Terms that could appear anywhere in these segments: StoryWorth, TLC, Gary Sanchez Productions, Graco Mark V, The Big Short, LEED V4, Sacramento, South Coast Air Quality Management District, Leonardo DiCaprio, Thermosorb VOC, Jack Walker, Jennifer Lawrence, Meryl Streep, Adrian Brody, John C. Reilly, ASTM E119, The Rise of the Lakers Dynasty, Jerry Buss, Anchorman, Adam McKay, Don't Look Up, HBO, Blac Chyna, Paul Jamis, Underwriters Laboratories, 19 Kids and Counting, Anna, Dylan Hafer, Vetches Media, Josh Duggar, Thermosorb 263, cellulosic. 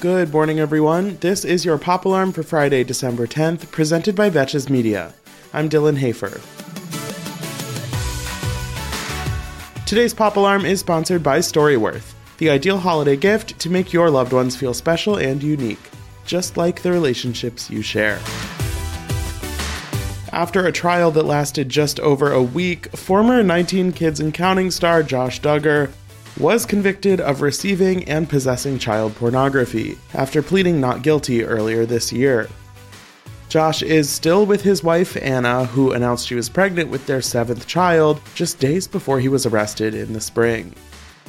Good morning, everyone. This is your Pop Alarm for Friday, December 10th, presented by Vetches Media. I'm Dylan Hafer. Today's Pop Alarm is sponsored by StoryWorth, the ideal holiday gift to make your loved ones feel special and unique, just like the relationships you share. After a trial that lasted just over a week, former 19 Kids and Counting star Josh Duggar was convicted of receiving and possessing child pornography after pleading not guilty earlier this year. Josh is still with his wife, Anna, who announced she was pregnant with their 7th child just days before he was arrested in the spring.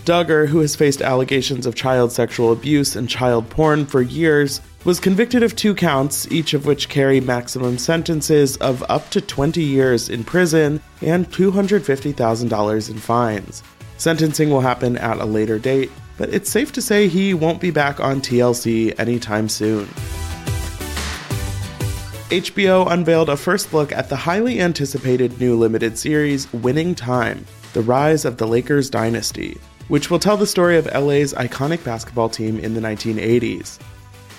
Duggar, who has faced allegations of child sexual abuse and child porn for years, was convicted of 2 counts, each of which carry maximum sentences of up to 20 years in prison and $250,000 in fines. Sentencing will happen at a later date, but it's safe to say he won't be back on TLC anytime soon. HBO unveiled a first look at the highly anticipated new limited series, Winning Time, The Rise of the Lakers Dynasty, which will tell the story of LA's iconic basketball team in the 1980s.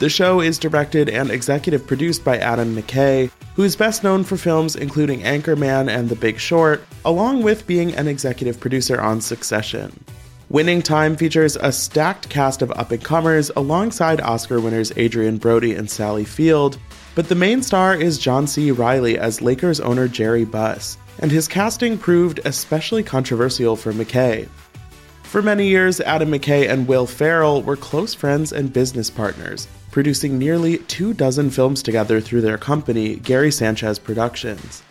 The show is directed and executive produced by Adam McKay, who is best known for films including Anchorman and The Big Short, along with being an executive producer on Succession. Winning Time features a stacked cast of up-and-comers alongside Oscar winners Adrian Brody and Sally Field, but the main star is John C. Reilly as Lakers owner Jerry Buss, and his casting proved especially controversial for McKay. For many years, Adam McKay and Will Ferrell were close friends and business partners, producing nearly 24 films together through their company, Gary Sanchez Productions.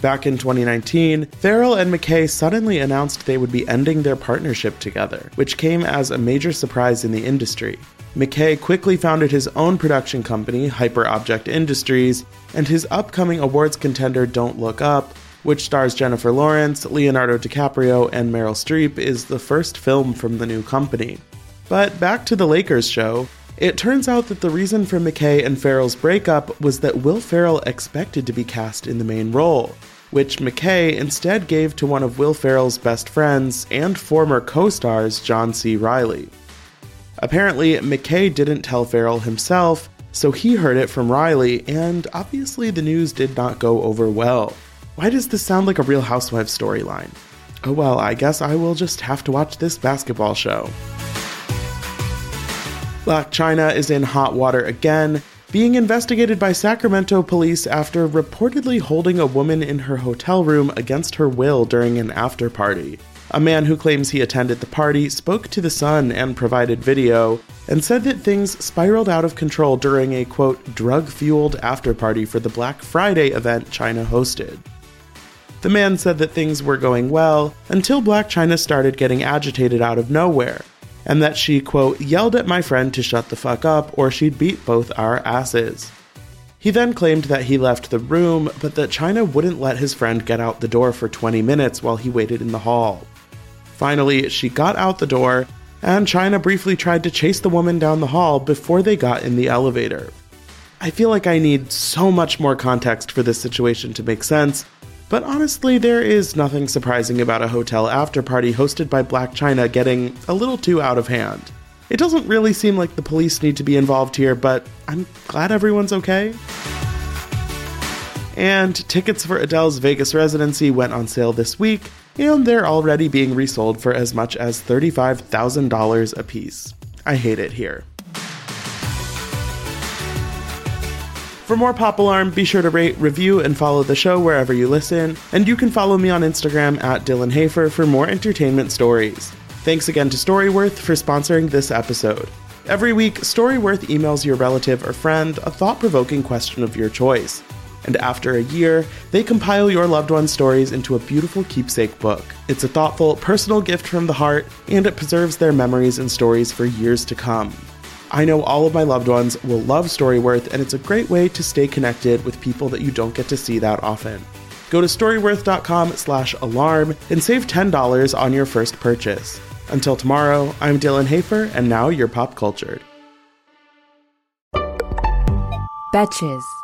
Back in 2019, Ferrell and McKay suddenly announced they would be ending their partnership together, which came as a major surprise in the industry. McKay quickly founded his own production company, Hyper Object Industries, and his upcoming awards contender Don't Look Up, which stars Jennifer Lawrence, Leonardo DiCaprio, and Meryl Streep, is the first film from the new company. But back to the Lakers show, it turns out that the reason for McKay and Ferrell's breakup was that Will Ferrell expected to be cast in the main role, which McKay instead gave to one of Will Ferrell's best friends and former co-stars, John C. Reilly. Apparently, McKay didn't tell Ferrell himself, so he heard it from Reilly, and obviously the news did not go over well. Why does this sound like a Real Housewives storyline? Oh well, I guess I will just have to watch this basketball show. Blac Chyna is in hot water again, being investigated by Sacramento police after reportedly holding a woman in her hotel room against her will during an after-party. A man who claims he attended the party spoke to The Sun and provided video, and said that things spiraled out of control during a, quote, drug-fueled after-party for the Black Friday event Chyna hosted. The man said that things were going well until Blac Chyna started getting agitated out of nowhere, and that she, quote, yelled at my friend to shut the fuck up or she'd beat both our asses. He then claimed that he left the room, but that Chyna wouldn't let his friend get out the door for 20 minutes while he waited in the hall. Finally, she got out the door, and Chyna briefly tried to chase the woman down the hall before they got in the elevator. I feel like I need so much more context for this situation to make sense, but honestly, there is nothing surprising about a hotel after-party hosted by Blac Chyna getting a little too out of hand. It doesn't really seem like the police need to be involved here, but I'm glad everyone's okay. And tickets for Adele's Vegas residency went on sale this week, and they're already being resold for as much as $35,000 apiece. I hate it here. For more Pop Alarm, be sure to rate, review, and follow the show wherever you listen, and you can follow me on Instagram at Dylan Hafer for more entertainment stories. Thanks again to StoryWorth for sponsoring this episode. Every week, StoryWorth emails your relative or friend a thought-provoking question of your choice, and after a year, they compile your loved one's stories into a beautiful keepsake book. It's a thoughtful, personal gift from the heart, and it preserves their memories and stories for years to come. I know all of my loved ones will love StoryWorth, and it's a great way to stay connected with people that you don't get to see that often. Go to storyworth.com/alarm and save $10 on your first purchase. Until tomorrow, I'm Dylan Hafer, and now you're pop cultured. Betches.